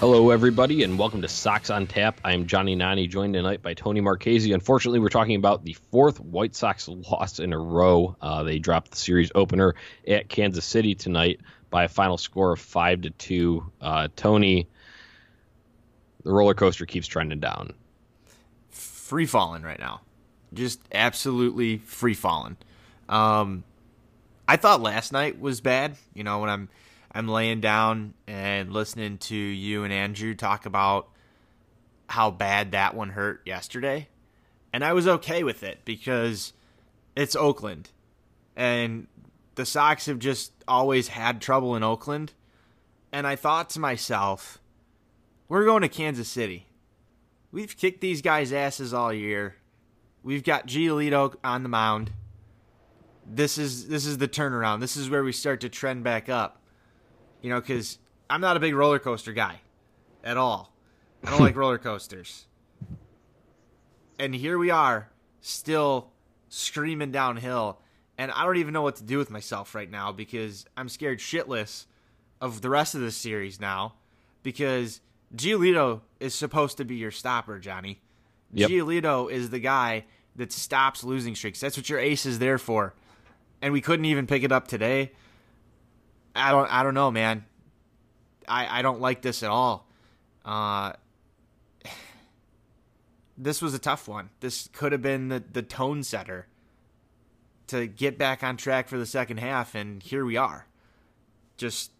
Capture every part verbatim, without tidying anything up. Hello, everybody, and welcome to Sox on Tap. I'm Johnny Nani, joined tonight by Tony Marchese. Unfortunately, we're talking about the fourth White Sox loss in a row. Uh, they dropped the series opener at Kansas City tonight by a final score of five to two. Uh, Tony, the roller coaster keeps trending down. Free falling right now, just absolutely free falling. Um, I thought last night was bad. You know, when I'm. I'm laying down and listening to you and Andrew talk about how bad that one hurt yesterday. And I was okay with it because it's Oakland. And the Sox have just always had trouble in Oakland. And I thought to myself, we're going to Kansas City. We've kicked these guys' asses all year. We've got Giolito on the mound. This is this is the turnaround. This is where we start to trend back up. You know, because I'm not a big roller coaster guy at all. I don't like roller coasters. And here we are, still screaming downhill. And I don't even know what to do with myself right now because I'm scared shitless of the rest of the series now. Because Giolito is supposed to be your stopper, Johnny. Yep. Giolito is the guy that stops losing streaks. That's what your ace is there for. And we couldn't even pick it up today. I don't I don't know, man. I, I don't like this at all. Uh, this was a tough one. This could have been the, the tone setter to get back on track for the second half, and here we are. Just,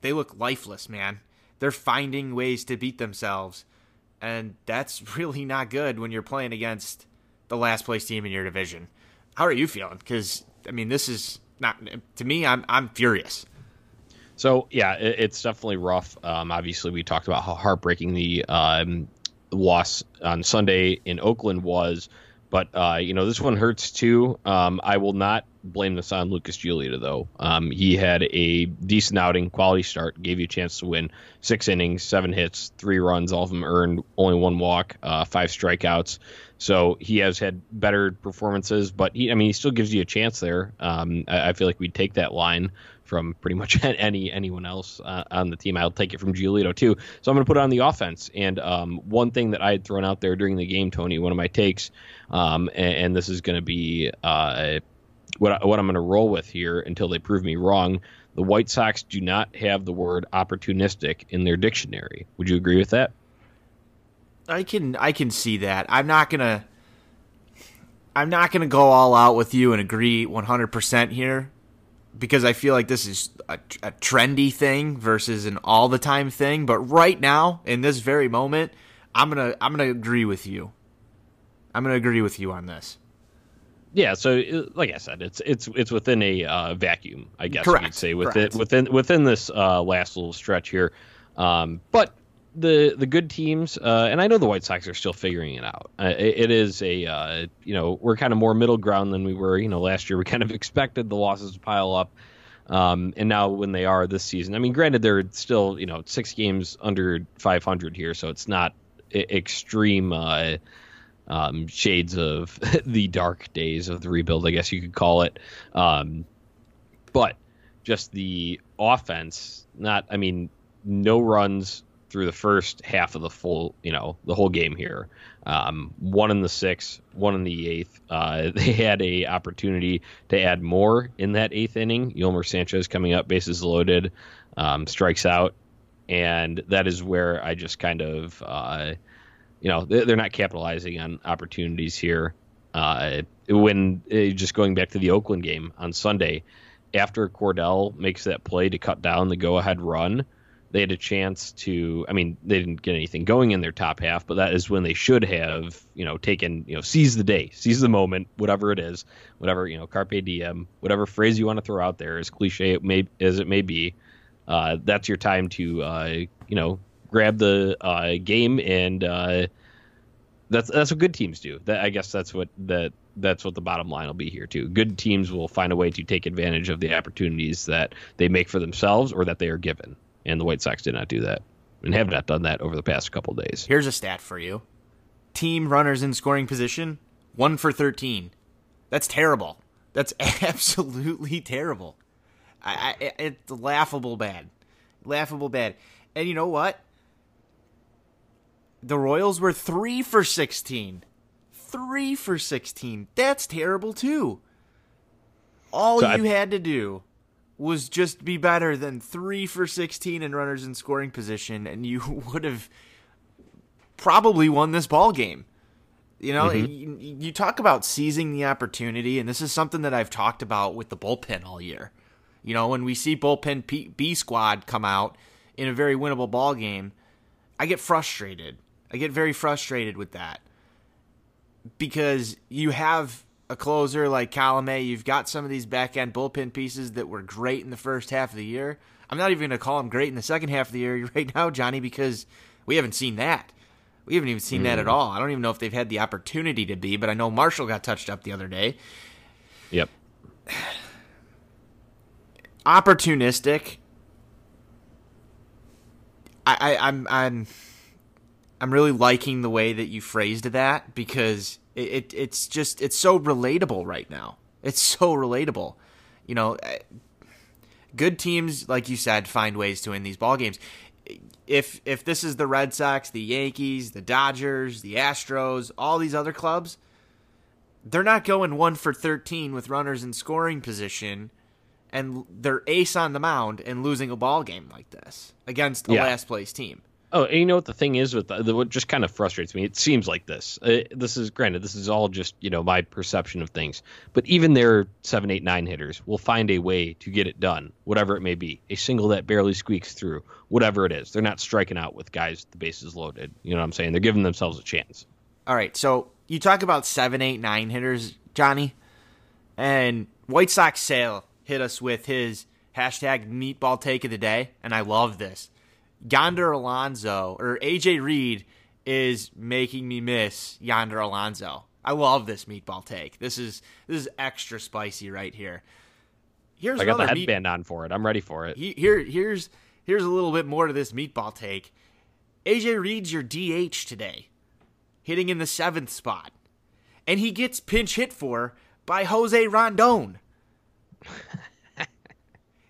they look lifeless, man. They're finding ways to beat themselves, and that's really not good when you're playing against the last place team in your division. How are you feeling? Because, I mean, this is... Not, to me, I'm I'm furious. So, yeah, it, it's definitely rough. Um, obviously, we talked about how heartbreaking the um, loss on Sunday in Oakland was. But, uh, you know, this one hurts, too. Um, I will not blame this on Lucas Giulietta, though. Um, he had a decent outing, quality start, gave you a chance to win. Six innings, seven hits, three runs, all of them earned, only one walk, uh, five strikeouts. So he has had better performances, but he, I mean, he still gives you a chance there. Um, I, I feel like we'd take that line from pretty much any anyone else uh, on the team. I'll take it from Giolito too. So I'm going to put it on the offense. And um, one thing that I had thrown out there during the game, Tony, one of my takes, um, and, and this is going to be uh, what, what I'm going to roll with here until they prove me wrong. The White Sox do not have the word opportunistic in their dictionary. Would you agree with that? I can I can see that. I'm not gonna I'm not gonna go all out with you and agree one hundred percent here because I feel like this is a, a trendy thing versus an all the time thing. But right now, in this very moment, I'm gonna I'm gonna agree with you. I'm gonna agree with you on this. Yeah. So, like I said, it's it's it's within a uh, vacuum, I guess you could say, with it, within within this uh, last little stretch here, um, but. The the good teams, uh, and I know the White Sox are still figuring it out. Uh, it, it is a, uh, you know, we're kind of more middle ground than we were, you know, last year. We kind of expected the losses to pile up, um, and now when they are this season, I mean, granted, they're still, you know, six games under five hundred here, so it's not extreme uh, um, shades of the dark days of the rebuild, I guess you could call it. Um, but just the offense, not, I mean, no runs through the first half of the full, you know, the whole game here. Um, one in the sixth, one in the eighth. Uh, they had a opportunity to add more in that eighth inning. Yulmer Sanchez coming up, bases loaded, um, strikes out. And that is where I just kind of, uh, you know, they're not capitalizing on opportunities here. Uh, when uh, just going back to the Oakland game on Sunday, after Cordell makes that play to cut down the go-ahead run, they had a chance to, I mean, they didn't get anything going in their top half, but that is when they should have, you know, taken, you know, seize the day, seize the moment, whatever it is, whatever, you know, carpe diem, whatever phrase you want to throw out there, as cliche it may, as it may be, uh, that's your time to, uh, you know, grab the uh, game. And uh, that's that's what good teams do. That, I guess that's what that that's what the bottom line will be here, too. Good teams will find a way to take advantage of the opportunities that they make for themselves or that they are given. And the White Sox did not do that and have not done that over the past couple of days. Here's a stat for you. Team runners in scoring position, one for thirteen. That's terrible. That's absolutely terrible. I, I, it's laughable bad. Laughable bad. And you know what? The Royals were three for sixteen. three for sixteen. That's terrible, too. All so you I... had to do was just be better than three for sixteen and runners in scoring position, and you would have probably won this ball game. You know, mm-hmm. you, you talk about seizing the opportunity, and this is something that I've talked about with the bullpen all year. You know, when we see bullpen P- B squad come out in a very winnable ball game, I get frustrated. I get very frustrated with that because you have a closer like Calamé, you've got some of these back-end bullpen pieces that were great in the first half of the year. I'm not even going to call them great in the second half of the year right now, Johnny, because we haven't seen that. We haven't even seen mm. that at all. I don't even know if they've had the opportunity to be, but I know Marshall got touched up the other day. Yep. Opportunistic. I, I, I'm, I'm, I'm really liking the way that you phrased that because It, it it's just it's so relatable right now. It's so relatable, you know. Good teams, like you said, find ways to win these ball games. If if this is the Red Sox, the Yankees, the Dodgers, the Astros, all these other clubs, they're not going one for thirteen with runners in scoring position, and their ace on the mound and losing a ball game like this against a yeah. last place team. Oh, and you know what the thing is with the, the, what just kind of frustrates me? It seems like this. Uh, this is granted, this is all just, you know, my perception of things. But even their seven, eight, nine hitters will find a way to get it done, whatever it may be. A single that barely squeaks through, whatever it is. They're not striking out with guys, the bases loaded. You know what I'm saying? They're giving themselves a chance. All right. So you talk about seven, eight, nine hitters, Johnny, and White Sox Sale hit us with his hashtag meatball take of the day. And I love this. Yonder Alonso, or A J Reed, is making me miss Yonder Alonso. I love this meatball take. This is this is extra spicy right here. Here's I got the headband meat- on for it. I'm ready for it. He, here, here's here's a little bit more to this meatball take. A J Reed's your D H today, hitting in the seventh spot, and he gets pinch hit for by Jose Rondon.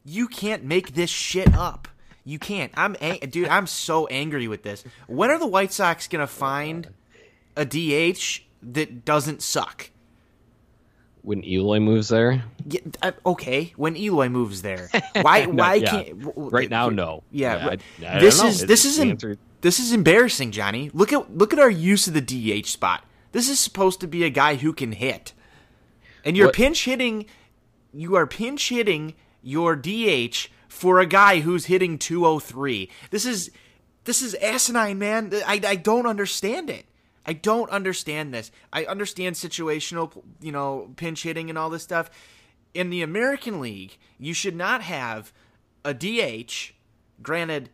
You can't make this shit up. You can't. I'm ang- dude, I'm so angry with this. When are the White Sox going to find a D H that doesn't suck? When Eloy moves there? Yeah, uh, okay, when Eloy moves there. Why no, why yeah. can't w- Right now no. Yeah. yeah I, I this is this is em- this is embarrassing, Johnny. Look at look at our use of the D H spot. This is supposed to be a guy who can hit. And you're what? pinch hitting you are pinch hitting your D H for a guy who's hitting two oh three. This is this is asinine, man. I, I don't understand it. I don't understand this. I understand situational, you know, pinch hitting and all this stuff. In the American League, you should not have a D H. Granted,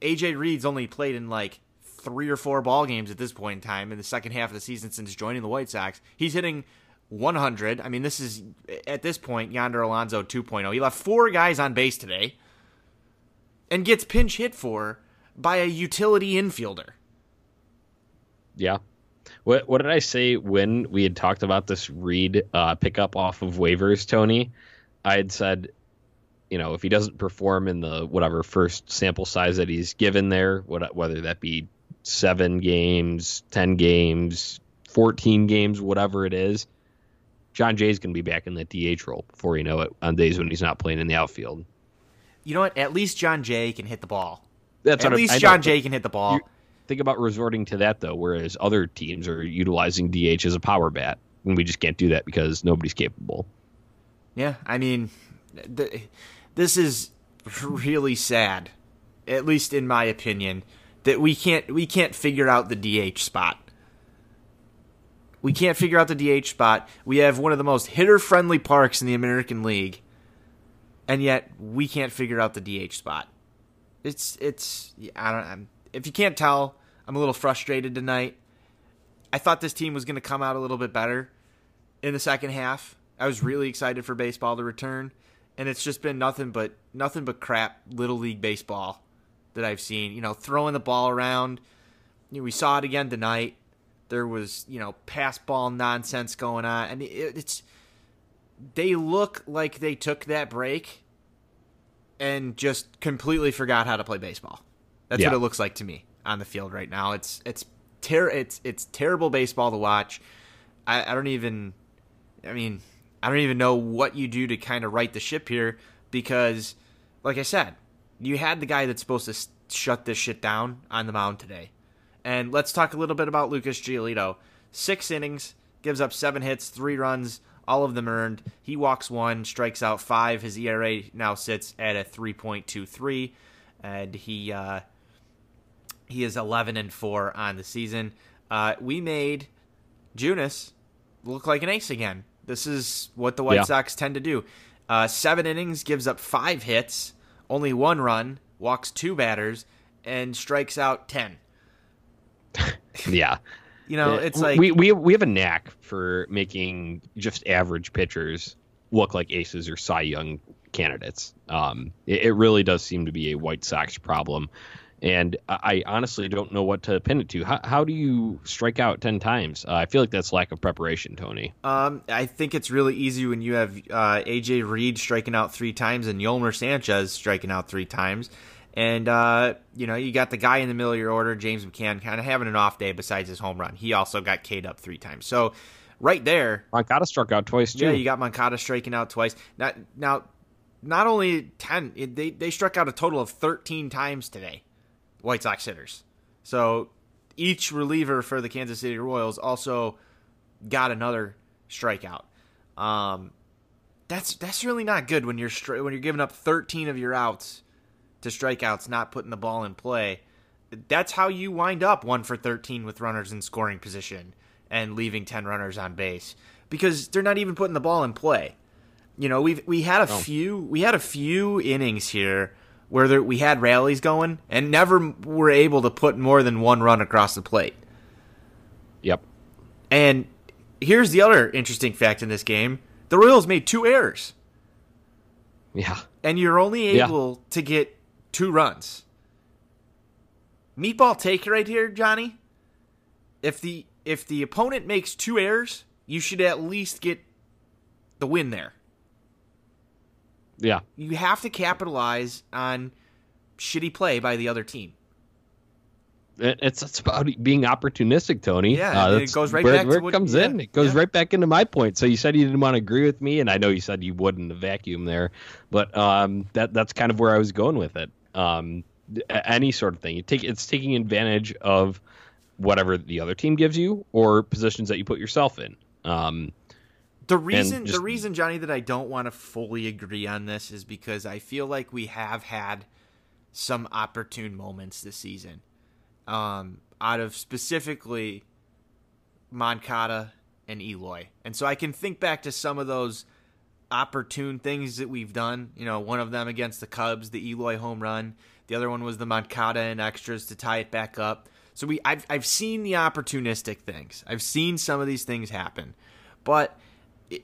A J Reed's only played in like three or four ball games at this point in time in the second half of the season since joining the White Sox. He's hitting one hundred. I mean, this is, at this point, Yonder Alonso two point oh. He left four guys on base today and gets pinch hit for by a utility infielder. Yeah. What what did I say when we had talked about this Reed uh, pickup off of waivers, Tony? I had said, you know, if he doesn't perform in the whatever first sample size that he's given there, what, whether that be seven games, ten games, fourteen games, whatever it is, John Jay's going to be back in that D H role before you know it on days when he's not playing in the outfield. You know what? At least John Jay can hit the ball. That's At least I, I John know, Jay can hit the ball. Think about resorting to that, though, whereas other teams are utilizing D H as a power bat, and we just can't do that because nobody's capable. Yeah, I mean, This is really sad, at least in my opinion, that we can't we can't figure out the D H spot. We can't figure out the D H spot. We have one of the most hitter-friendly parks in the American League, and yet we can't figure out the D H spot. It's it's I don't I'm, if you can't tell, I'm a little frustrated tonight. I thought this team was going to come out a little bit better in the second half. I was really excited for baseball to return, and it's just been nothing but nothing but crap little league baseball that I've seen. You know, throwing the ball around. You know, we saw it again tonight. There was, you know, pass ball nonsense going on. I mean, it's they look like they took that break and just completely forgot how to play baseball. That's yeah. what it looks like to me on the field right now. It's it's ter- it's it's terrible baseball to watch. I, I don't even. I mean, I don't even know what you do to kind of right the ship here because, like I said, you had the guy that's supposed to s- shut this shit down on the mound today. And let's talk a little bit about Lucas Giulietta. Six innings, gives up seven hits, three runs, all of them earned. He walks one, strikes out five. His E R A now sits at a three point two three, and he uh, he is eleven and four on the season. Uh, we made Junis look like an ace again. This is what the White yeah. Sox tend to do. Uh, seven innings, gives up five hits, only one run, walks two batters, and strikes out ten. yeah. You know, it's like we, we we have a knack for making just average pitchers look like aces or Cy Young candidates. Um, it, it really does seem to be a White Sox problem. And I honestly don't know what to pin it to. How, how do you strike out ten times? Uh, I feel like that's lack of preparation, Tony. Um, I think it's really easy when you have uh, A J Reed striking out three times and Yulmer Sanchez striking out three times. And, uh, you know, you got the guy in the middle of your order, James McCann, kind of having an off day besides his home run. He also got K'd up three times. So right there. Moncada struck out twice, too. Yeah, you got Moncada striking out twice. Now, now not only ten, they, they struck out a total of thirteen times today, White Sox hitters. So each reliever for the Kansas City Royals also got another strikeout. Um, that's that's really not good when you're stri- when you're giving up thirteen of your outs to strikeouts, not putting the ball in play. That's how you wind up one for thirteen with runners in scoring position and leaving ten runners on base because they're not even putting the ball in play. You know, we've we had a oh. few we had a few innings here where there, we had rallies going and never were able to put more than one run across the plate. Yep. And here's the other interesting fact in this game. The Royals made two errors. Yeah. And you're only able yeah. to get two runs. Meatball take right here, Johnny. If the if the opponent makes two errors, you should at least get the win there. Yeah. You have to capitalize on shitty play by the other team. It's, it's about being opportunistic, Tony. Yeah, uh, it goes right where, back where to where it comes yeah, in. It goes yeah. right back into my point. So you said you didn't want to agree with me, and I know you said you would in the vacuum there, but um, that that's kind of where I was going with it. Um, any sort of thing, you take it's taking advantage of whatever the other team gives you or positions that you put yourself in. Um, The reason, just, the reason, Johnny, that I don't want to fully agree on this is because I feel like we have had some opportune moments this season, um, out of specifically Moncada and Eloy, and so I can think back to some of those opportune things that we've done. You know, one of them against the Cubs, the Eloy home run. The other one was the Moncada and extras to tie it back up. So we, I've, I've seen the opportunistic things. I've seen some of these things happen, but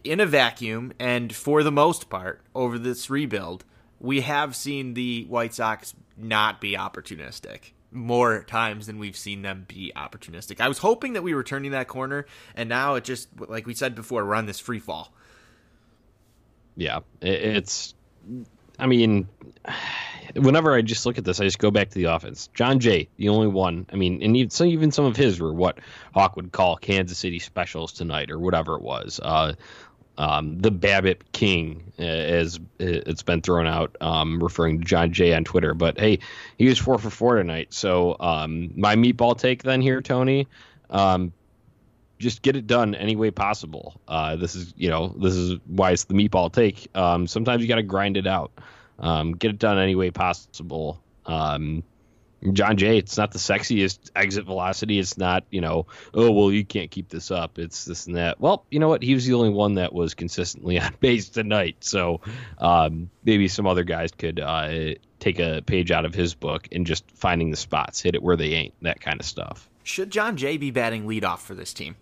in a vacuum, and for the most part, over this rebuild, we have seen the White Sox not be opportunistic more times than we've seen them be opportunistic. I was hoping that we were turning that corner, and now it just, like we said before, we're on this free fall. Yeah, it's, I mean, whenever I just look at this, I just go back to the offense. John Jay, the only one. I mean, and even some of his were what Hawk would call Kansas City specials tonight or whatever it was. Uh, um, the Babbitt King, as it's been thrown out, um, referring to John Jay on Twitter. But, hey, he was four for four tonight. So um, my meatball take then here, Tony, um, just get it done any way possible. Uh, this is, you know, this is why it's the meatball take. Um, sometimes you got to grind it out. Um, get it done any way possible. Um, John Jay, it's not the sexiest exit velocity. It's not, you know, oh, well, you can't keep this up. It's this and that. Well, you know what? He was the only one that was consistently on base tonight. So um, maybe some other guys could uh, take a page out of his book and just finding the spots, hit it where they ain't, that kind of stuff. Should John Jay be batting leadoff for this team?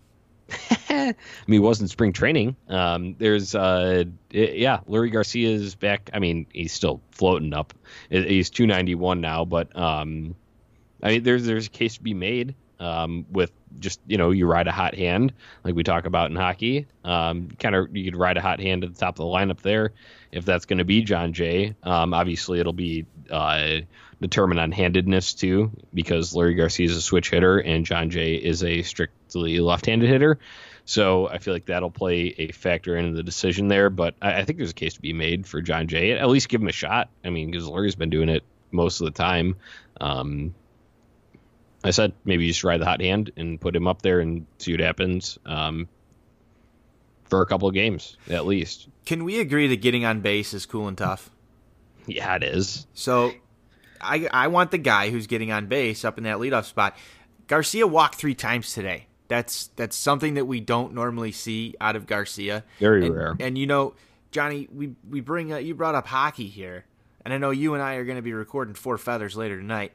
I mean, it wasn't spring training. Um, there's, uh, it, yeah, Leury García is back. I mean, he's still floating up. It, he's two ninety-one now, but um, I mean, there's there's a case to be made um, with just, you know, you ride a hot hand like we talk about in hockey. Um, kind of you could ride a hot hand at the top of the lineup there if that's going to be John Jay. Um, obviously, it'll be uh, determined on handedness too, because Leury García is a switch hitter and John Jay is a strict left-handed hitter, so I feel like that'll play a factor into the decision there. But I, I think there's a case to be made for John Jay. At least give him a shot. I mean, because Lurie's been doing it most of the time. Um, I said maybe just ride the hot hand and put him up there and see what happens um, for a couple of games at least. Can we agree that getting on base is cool and tough? Yeah, it is. So I I want the guy who's getting on base up in that leadoff spot. Garcia walked three times today. That's that's something that we don't normally see out of Garcia. Very and, rare. And you know, Johnny, we we bring uh, you brought up hockey here, and I know you and I are going to be recording Four Feathers later tonight.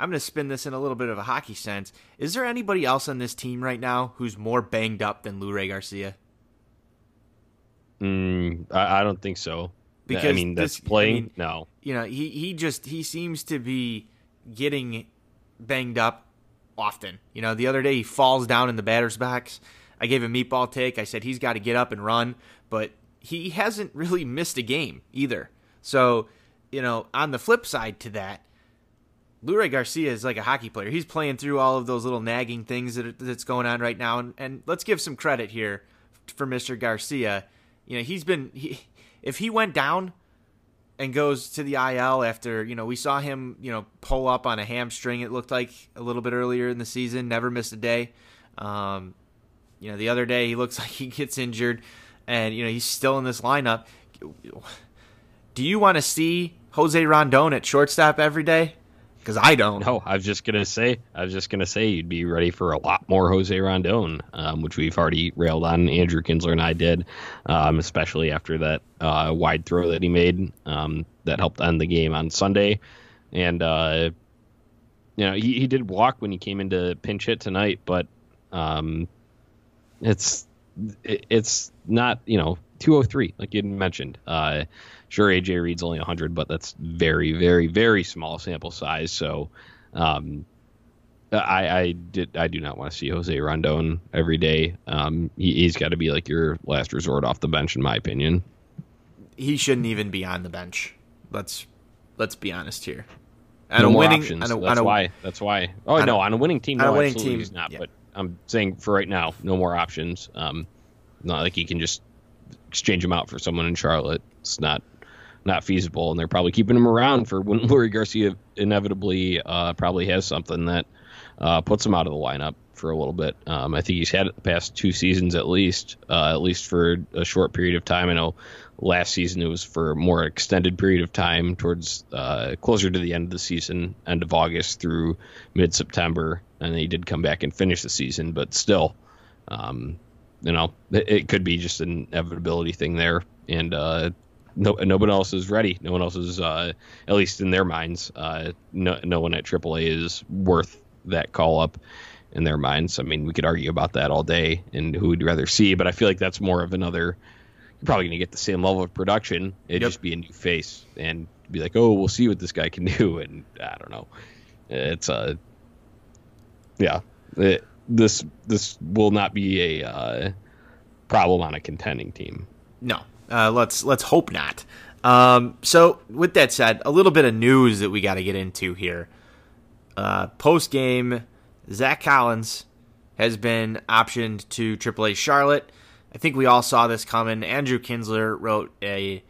I'm going to spin this in a little bit of a hockey sense. Is there anybody else on this team right now who's more banged up than Leury García? Mm, I, I don't think so. Because I mean, that's this, playing. I mean, no, you know, he he just he seems to be getting banged up often. You know, the other day he falls down in the batter's box. I gave him meatball take. I said he's got to get up and run, but he hasn't really missed a game either. So, you know, on the flip side to that, Leury García is like a hockey player. He's playing through all of those little nagging things that are, that's going on right now. And, and let's give some credit here for Mister Garcia. You know, he's been he, if he went down and goes to the I L after, you know, we saw him, you know, pull up on a hamstring, it looked like, a little bit earlier in the season, never missed a day. Um, you know, the other day he looks like he gets injured, and, you know, he's still in this lineup. Do you want to see Jose Rondon at shortstop every day? Because I don't. No, I was just going to say, I was just going to say you'd be ready for a lot more Jose Rondon, um, which we've already railed on. Andrew Kinsler and I did, um, especially after that uh, wide throw that he made um, that helped end the game on Sunday. And, uh, you know, he, he did walk when he came into pinch hit tonight, but um, it's it, it's not, you know, two oh three, like you mentioned. Uh, sure, A J Reed's only one hundred, but that's very, very, very small sample size. So um, I, I, did, I do not want to see Jose Rondon every day. Um, he, he's got to be like your last resort off the bench, in my opinion. He shouldn't even be on the bench. Let's let's be honest here. On no a more winning, options. On a, that's, on a, why, that's why. Oh, on no, a, on a winning team, no, winning absolutely team, he's not. Yeah. But I'm saying for right now, no more options. Um, not like he can just exchange him out for someone in Charlotte. It's not not feasible, and they're probably keeping him around for when Leury García inevitably uh, probably has something that uh, puts him out of the lineup for a little bit. Um, I think he's had it the past two seasons at least, uh, at least for a short period of time. I know last season it was for a more extended period of time towards uh, closer to the end of the season, end of August through mid-September, and he did come back and finish the season, but still, um, you know, it could be just an inevitability thing there, and uh, no, no one else is ready. No one else is, uh, at least in their minds, uh, no, no one at triple A is worth that call up in their minds. I mean, we could argue about that all day and who would rather see, but I feel like that's more of another. You're probably going to get the same level of production. It'd yep. just be a new face and be like, oh, we'll see what this guy can do, and I don't know. It's a uh, yeah. It, This this will not be a uh, problem on a contending team. No, uh, let's let's hope not. Um, so with that said, a little bit of news that we got to get into here. Uh, Post game, Zach Collins has been optioned to triple A Charlotte. I think we all saw this coming. Andrew Kinsler wrote a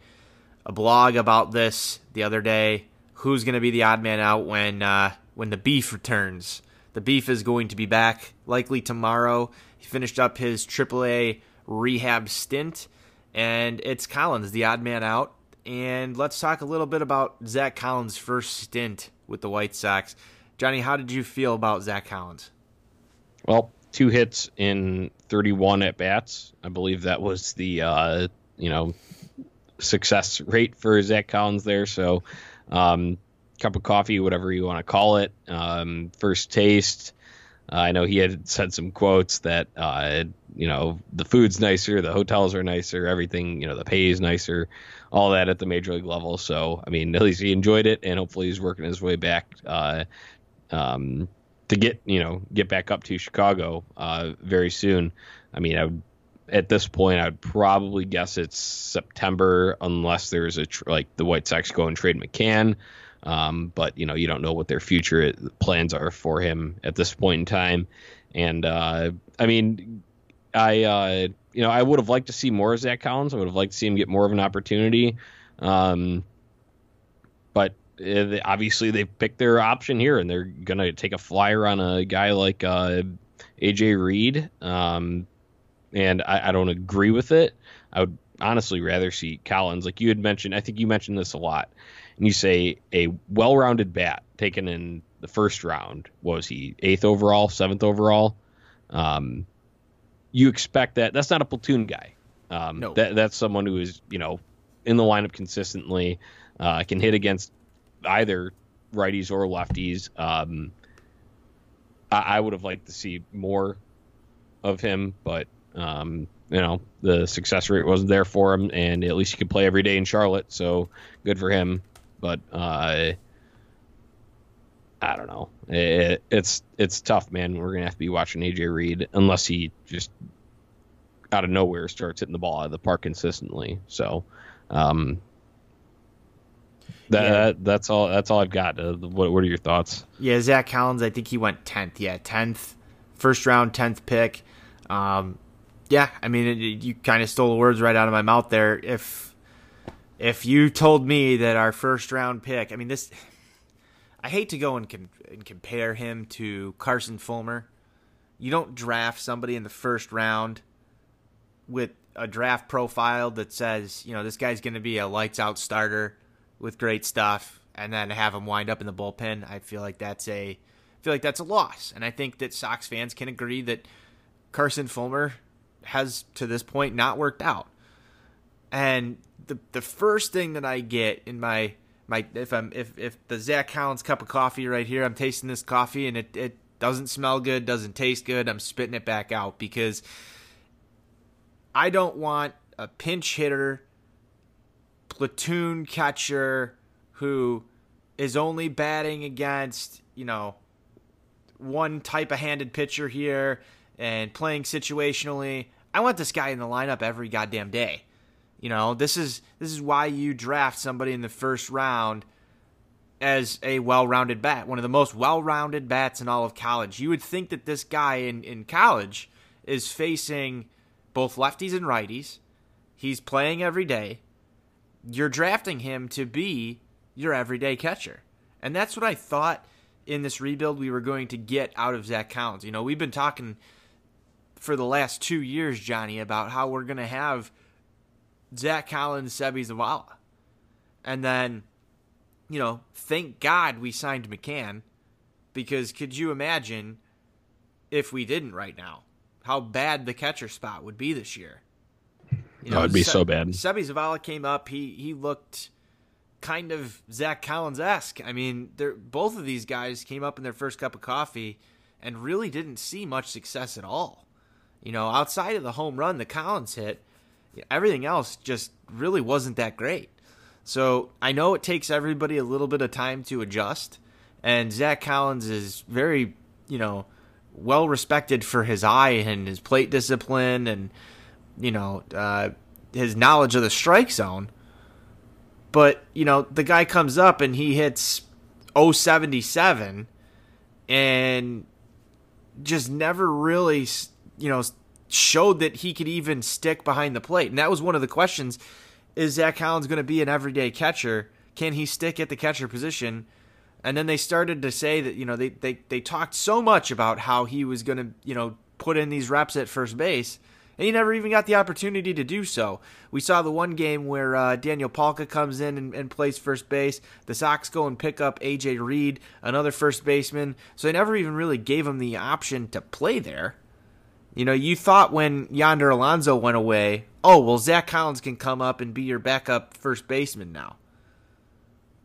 a blog about this the other day. Who's going to be the odd man out when uh, when the beef returns? The Beef is going to be back likely tomorrow. He finished up his triple A rehab stint, and it's Collins, the odd man out. And let's talk a little bit about Zach Collins' first stint with the White Sox. Johnny, how did you feel about Zach Collins? Well, two hits in thirty-one at-bats. I believe that was the uh, you know success rate for Zach Collins there. So um, cup of coffee, whatever you want to call it, um, first taste. Uh, I know he had said some quotes that, uh, you know, the food's nicer, the hotels are nicer, everything, you know, the pay is nicer, all that at the major league level. So, I mean, at least he enjoyed it, and hopefully he's working his way back uh, um, to get, you know, get back up to Chicago uh, very soon. I mean, I would, at this point, I would probably guess it's September, unless there's a, tr- like, the White Sox go and trade McCann. Um, but, you know, you don't know what their future plans are for him at this point in time. And, uh, I mean, I, uh, you know, I would have liked to see more of Zach Collins. I would have liked to see him get more of an opportunity. Um, but uh, obviously they picked their option here, and they're going to take a flyer on a guy like uh, A J Reed. Um, and I, I don't agree with it. I would honestly rather see Collins. Like you had mentioned, I think you mentioned this a lot. And you say a well-rounded bat taken in the first round. What was he, eighth overall, seventh overall? Um, you expect that. That's not a platoon guy. Um, no. that, that's someone who is, you know, in the lineup consistently, uh, can hit against either righties or lefties. Um, I, I would have liked to see more of him, but, um, you know, the success rate wasn't there for him, and at least he could play every day in Charlotte, so good for him. But uh, I don't know. It, it's it's tough, man. We're going to have to be watching A J Reed unless he just out of nowhere starts hitting the ball out of the park consistently. So um, that, yeah. that that's all that's all I've got. Uh, what, what are your thoughts? Yeah, Zach Collins, I think he went tenth. Yeah, tenth. First round, tenth pick. Um, yeah, I mean, it, you kind of stole the words right out of my mouth there. If... If you told me that our first round pick, I mean this, I hate to go and, com- and compare him to Carson Fulmer. You don't draft somebody in the first round with a draft profile that says, you know, this guy's going to be a lights out starter with great stuff, and then have him wind up in the bullpen. I feel like that's a, I feel like that's a loss, and I think that Sox fans can agree that Carson Fulmer has to this point not worked out. And the the first thing that I get in my my if I'm if, if the Zach Collins cup of coffee right here, I'm tasting this coffee and it, it doesn't smell good, doesn't taste good. I'm spitting it back out because I don't want a pinch hitter, platoon catcher who is only batting against, you know, one type of handed pitcher here and playing situationally. I want this guy in the lineup every goddamn day. You know, this is this is why you draft somebody in the first round as a well-rounded bat, one of the most well-rounded bats in all of college. You would think that this guy in, in college is facing both lefties and righties. He's playing every day. You're drafting him to be your everyday catcher. And that's what I thought in this rebuild we were going to get out of Zach Collins. You know, we've been talking for the last two years, Johnny, about how we're going to have Zach Collins, Sebi Zavala. And then, you know, thank God we signed McCann, because could you imagine if we didn't right now, how bad the catcher spot would be this year? You know, oh, it'd be Se- so bad. Sebi Zavala came up. He he looked kind of Zach Collins-esque. I mean, they're, both of these guys came up in their first cup of coffee and really didn't see much success at all. You know, outside of the home run the Collins hit, everything else just really wasn't that great. So I know it takes everybody a little bit of time to adjust, and Zach Collins is very, you know, well respected for his eye and his plate discipline and, you know, uh, his knowledge of the strike zone. But, you know, the guy comes up and he hits oh seventy-seven and just never really, you know, showed that he could even stick behind the plate. And that was one of the questions. Is Zach Collins going to be an everyday catcher? Can he stick at the catcher position? And then they started to say that, you know, they, they, they talked so much about how he was going to, you know, put in these reps at first base, and he never even got the opportunity to do so. We saw the one game where uh, Daniel Palka comes in and, and plays first base. The Sox go and pick up A J Reed, another first baseman. So they never even really gave him the option to play there. You know, you thought when Yonder Alonso went away, oh, well, Zach Collins can come up and be your backup first baseman now.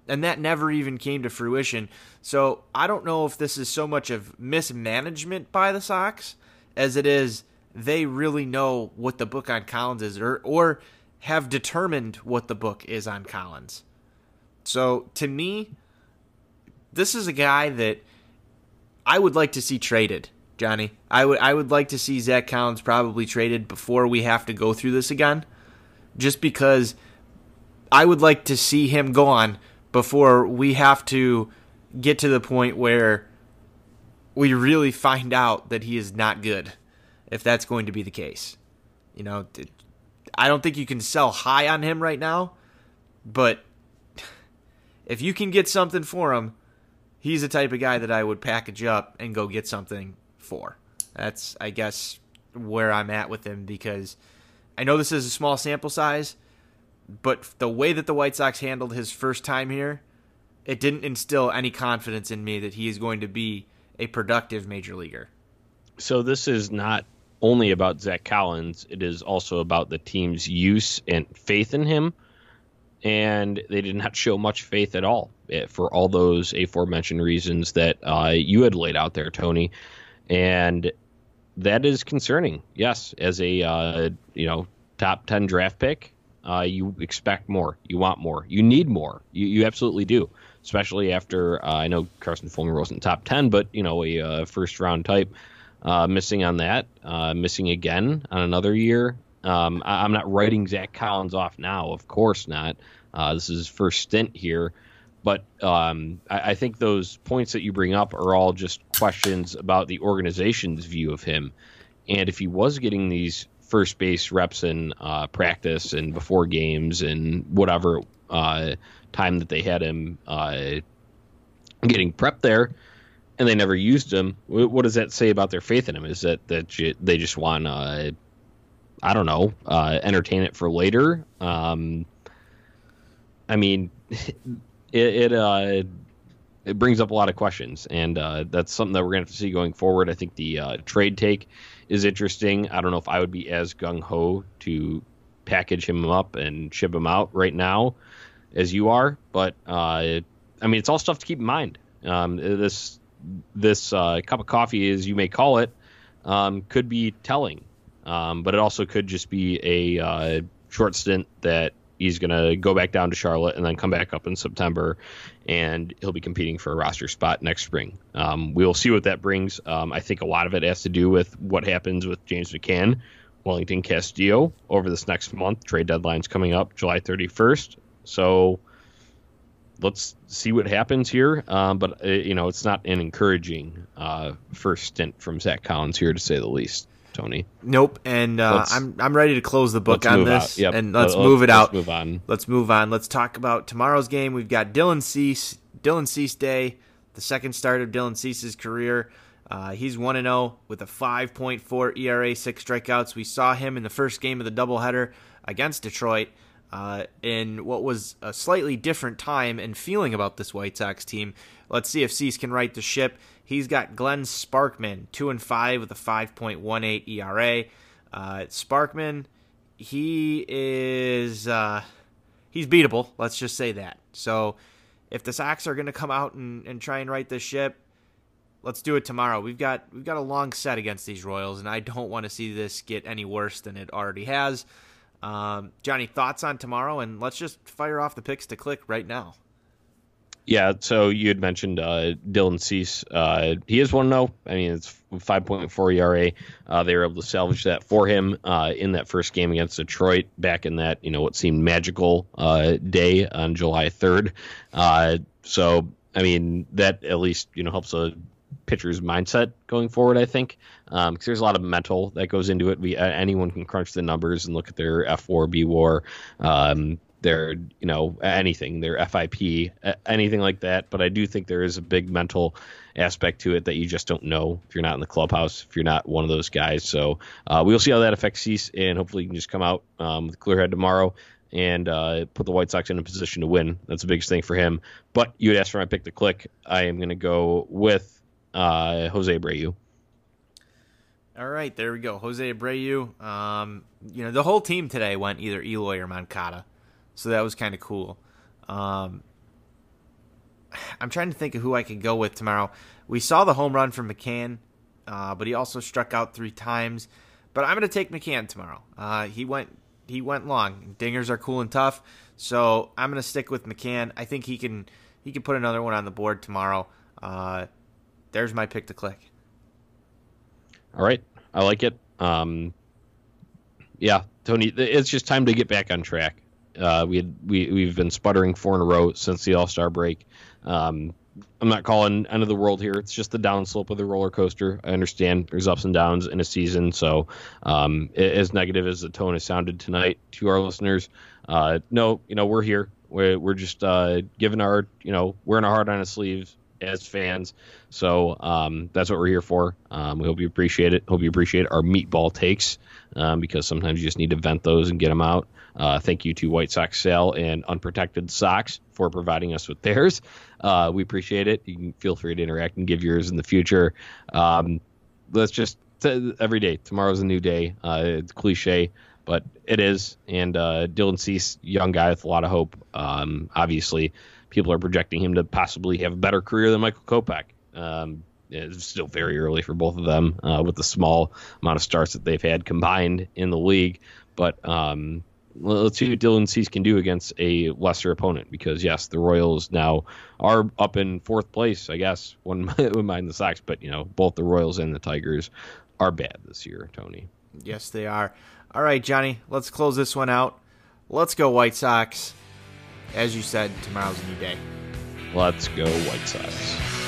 And that never even came to fruition. So I don't know if this is so much of mismanagement by the Sox as it is they really know what the book on Collins is, or, or have determined what the book is on Collins. So to me, this is a guy that I would like to see traded, Johnny. I would I would like to see Zach Collins probably traded before we have to go through this again, just because I would like to see him gone before we have to get to the point where we really find out that he is not good, if that's going to be the case. You know, I don't think you can sell high on him right now, but if you can get something for him, he's the type of guy that I would package up and go get something for. That's, I guess, where I'm at with him, because I know this is a small sample size, but the way that the White Sox handled his first time here, it didn't instill any confidence in me that he is going to be a productive major leaguer. So this is not only about Zach Collins. It is also about the team's use and faith in him. And they did not show much faith at all for all those aforementioned reasons that uh, you had laid out there, Tony. And that is concerning. Yes, as a uh, you know top ten draft pick, Uh, you expect more. You want more. You need more. You, you absolutely do, especially after uh, I know Carson Fulmer wasn't top ten, but, you know, a uh, first-round type uh, missing on that, uh, missing again on another year. Um, I, I'm not writing Zach Collins off now. Of course not. Uh, this is his first stint here. But um, I, I think those points that you bring up are all just questions about the organization's view of him. And if he was getting these first base reps in uh, practice and before games and whatever uh, time that they had him uh, getting prepped there, and they never used him, what does that say about their faith in him? Is that that you, they just want to, uh, I don't know, uh, entertain it for later? Um, I mean, it it, uh, it brings up a lot of questions, and uh, that's something that we're going to have to see going forward. I think the uh, trade take is interesting. I don't know if I would be as gung-ho to package him up and ship him out right now as you are, but uh, it, I mean, it's all stuff to keep in mind. Um, this this uh, cup of coffee, as you may call it, um, could be telling, um, but it also could just be a uh, short stint that he's going to go back down to Charlotte and then come back up in September, and he'll be competing for a roster spot next spring. Um, we'll see what that brings. Um, I think a lot of it has to do with what happens with James McCann, Wellington Castillo over this next month. Trade deadline's coming up July thirty-first. So let's see what happens here. Um, but, uh, you know, it's not an encouraging uh, first stint from Zach Collins here, to say the least, Tony. Nope, and uh, I'm I'm ready to close the book on this, yep. and let's, let's move it let's out. Move on. Let's move on. Let's talk about tomorrow's game. We've got Dylan Cease, Dylan Cease Day, the second start of Dylan Cease's career. Uh, he's one and oh with a five point four E R A, six strikeouts. We saw him in the first game of the doubleheader against Detroit uh, in what was a slightly different time and feeling about this White Sox team. Let's see if Cease can right the ship. He's got Glenn Sparkman, two and five with a five point one eight E R A. Uh, Sparkman, he is uh, he's beatable. Let's just say that. So if the Sox are going to come out and, and try and right this ship, let's do it tomorrow. We've got we've got a long set against these Royals, and I don't want to see this get any worse than it already has. Um, Johnny, thoughts on tomorrow? And let's just fire off the picks to click right now. Yeah, so you had mentioned uh, Dylan Cease. Uh, he is one and oh. I mean, it's five point four E R A. Uh, they were able to salvage that for him uh, in that first game against Detroit back in that, you know, what seemed magical uh, day on July third. Uh, so, I mean, that at least, you know, helps a pitcher's mindset going forward, I think, because um, there's a lot of mental that goes into it. We uh, anyone can crunch the numbers and look at their F W A R, B W A R, um their, you know, anything, their F I P, anything like that. But I do think there is a big mental aspect to it that you just don't know if you're not in the clubhouse, if you're not one of those guys. So uh, we'll see how that affects Cease, and hopefully you can just come out um, with a clear head tomorrow and uh, put the White Sox in a position to win. That's the biggest thing for him. But you had asked for my pick to click. I am going to go with uh, Jose Abreu. All right, there we go. Jose Abreu. Um, you know, the whole team today went either Eloy or Moncada, so that was kind of cool. Um, I'm trying to think of who I could go with tomorrow. We saw the home run from McCann, uh, but he also struck out three times. But I'm going to take McCann tomorrow. Uh, he went he went long. Dingers are cool and tough, so I'm going to stick with McCann. I think he can he can put another one on the board tomorrow. Uh, there's my pick to click. All right. I like it. Um, yeah, Tony, it's just time to get back on track. Uh, we had, we, we've been sputtering four in a row since the All-Star break. Um, I'm not calling end of the world here. It's just the downslope of the roller coaster. I understand there's ups and downs in a season. So um, as negative as the tone has sounded tonight to our listeners, uh, no, you know, we're here. We're, we're just uh, giving our, you know, wearing our heart on our sleeves as fans. So um, that's what we're here for. Um, we hope you appreciate it. Hope you appreciate our meatball takes um, because sometimes you just need to vent those and get them out. Uh, thank you to White Sox Sale and Unprotected Socks for providing us with theirs. Uh, we appreciate it. You can feel free to interact and give yours in the future. Um, let's just t- every day. Tomorrow's a new day. Uh, it's cliche, but it is. And uh, Dylan Cease, young guy with a lot of hope. Um, obviously, people are projecting him to possibly have a better career than Michael Kopech. Um, it's still very early for both of them uh, with the small amount of starts that they've had combined in the league. But um, let's see what Dylan Cease can do against a lesser opponent because, yes, the Royals now are up in fourth place, I guess, one mind the Sox. But, you know, both the Royals and the Tigers are bad this year, Tony. Yes, they are. All right, Johnny, let's close this one out. Let's go, White Sox. As you said, tomorrow's a new day. Let's go, White Sox.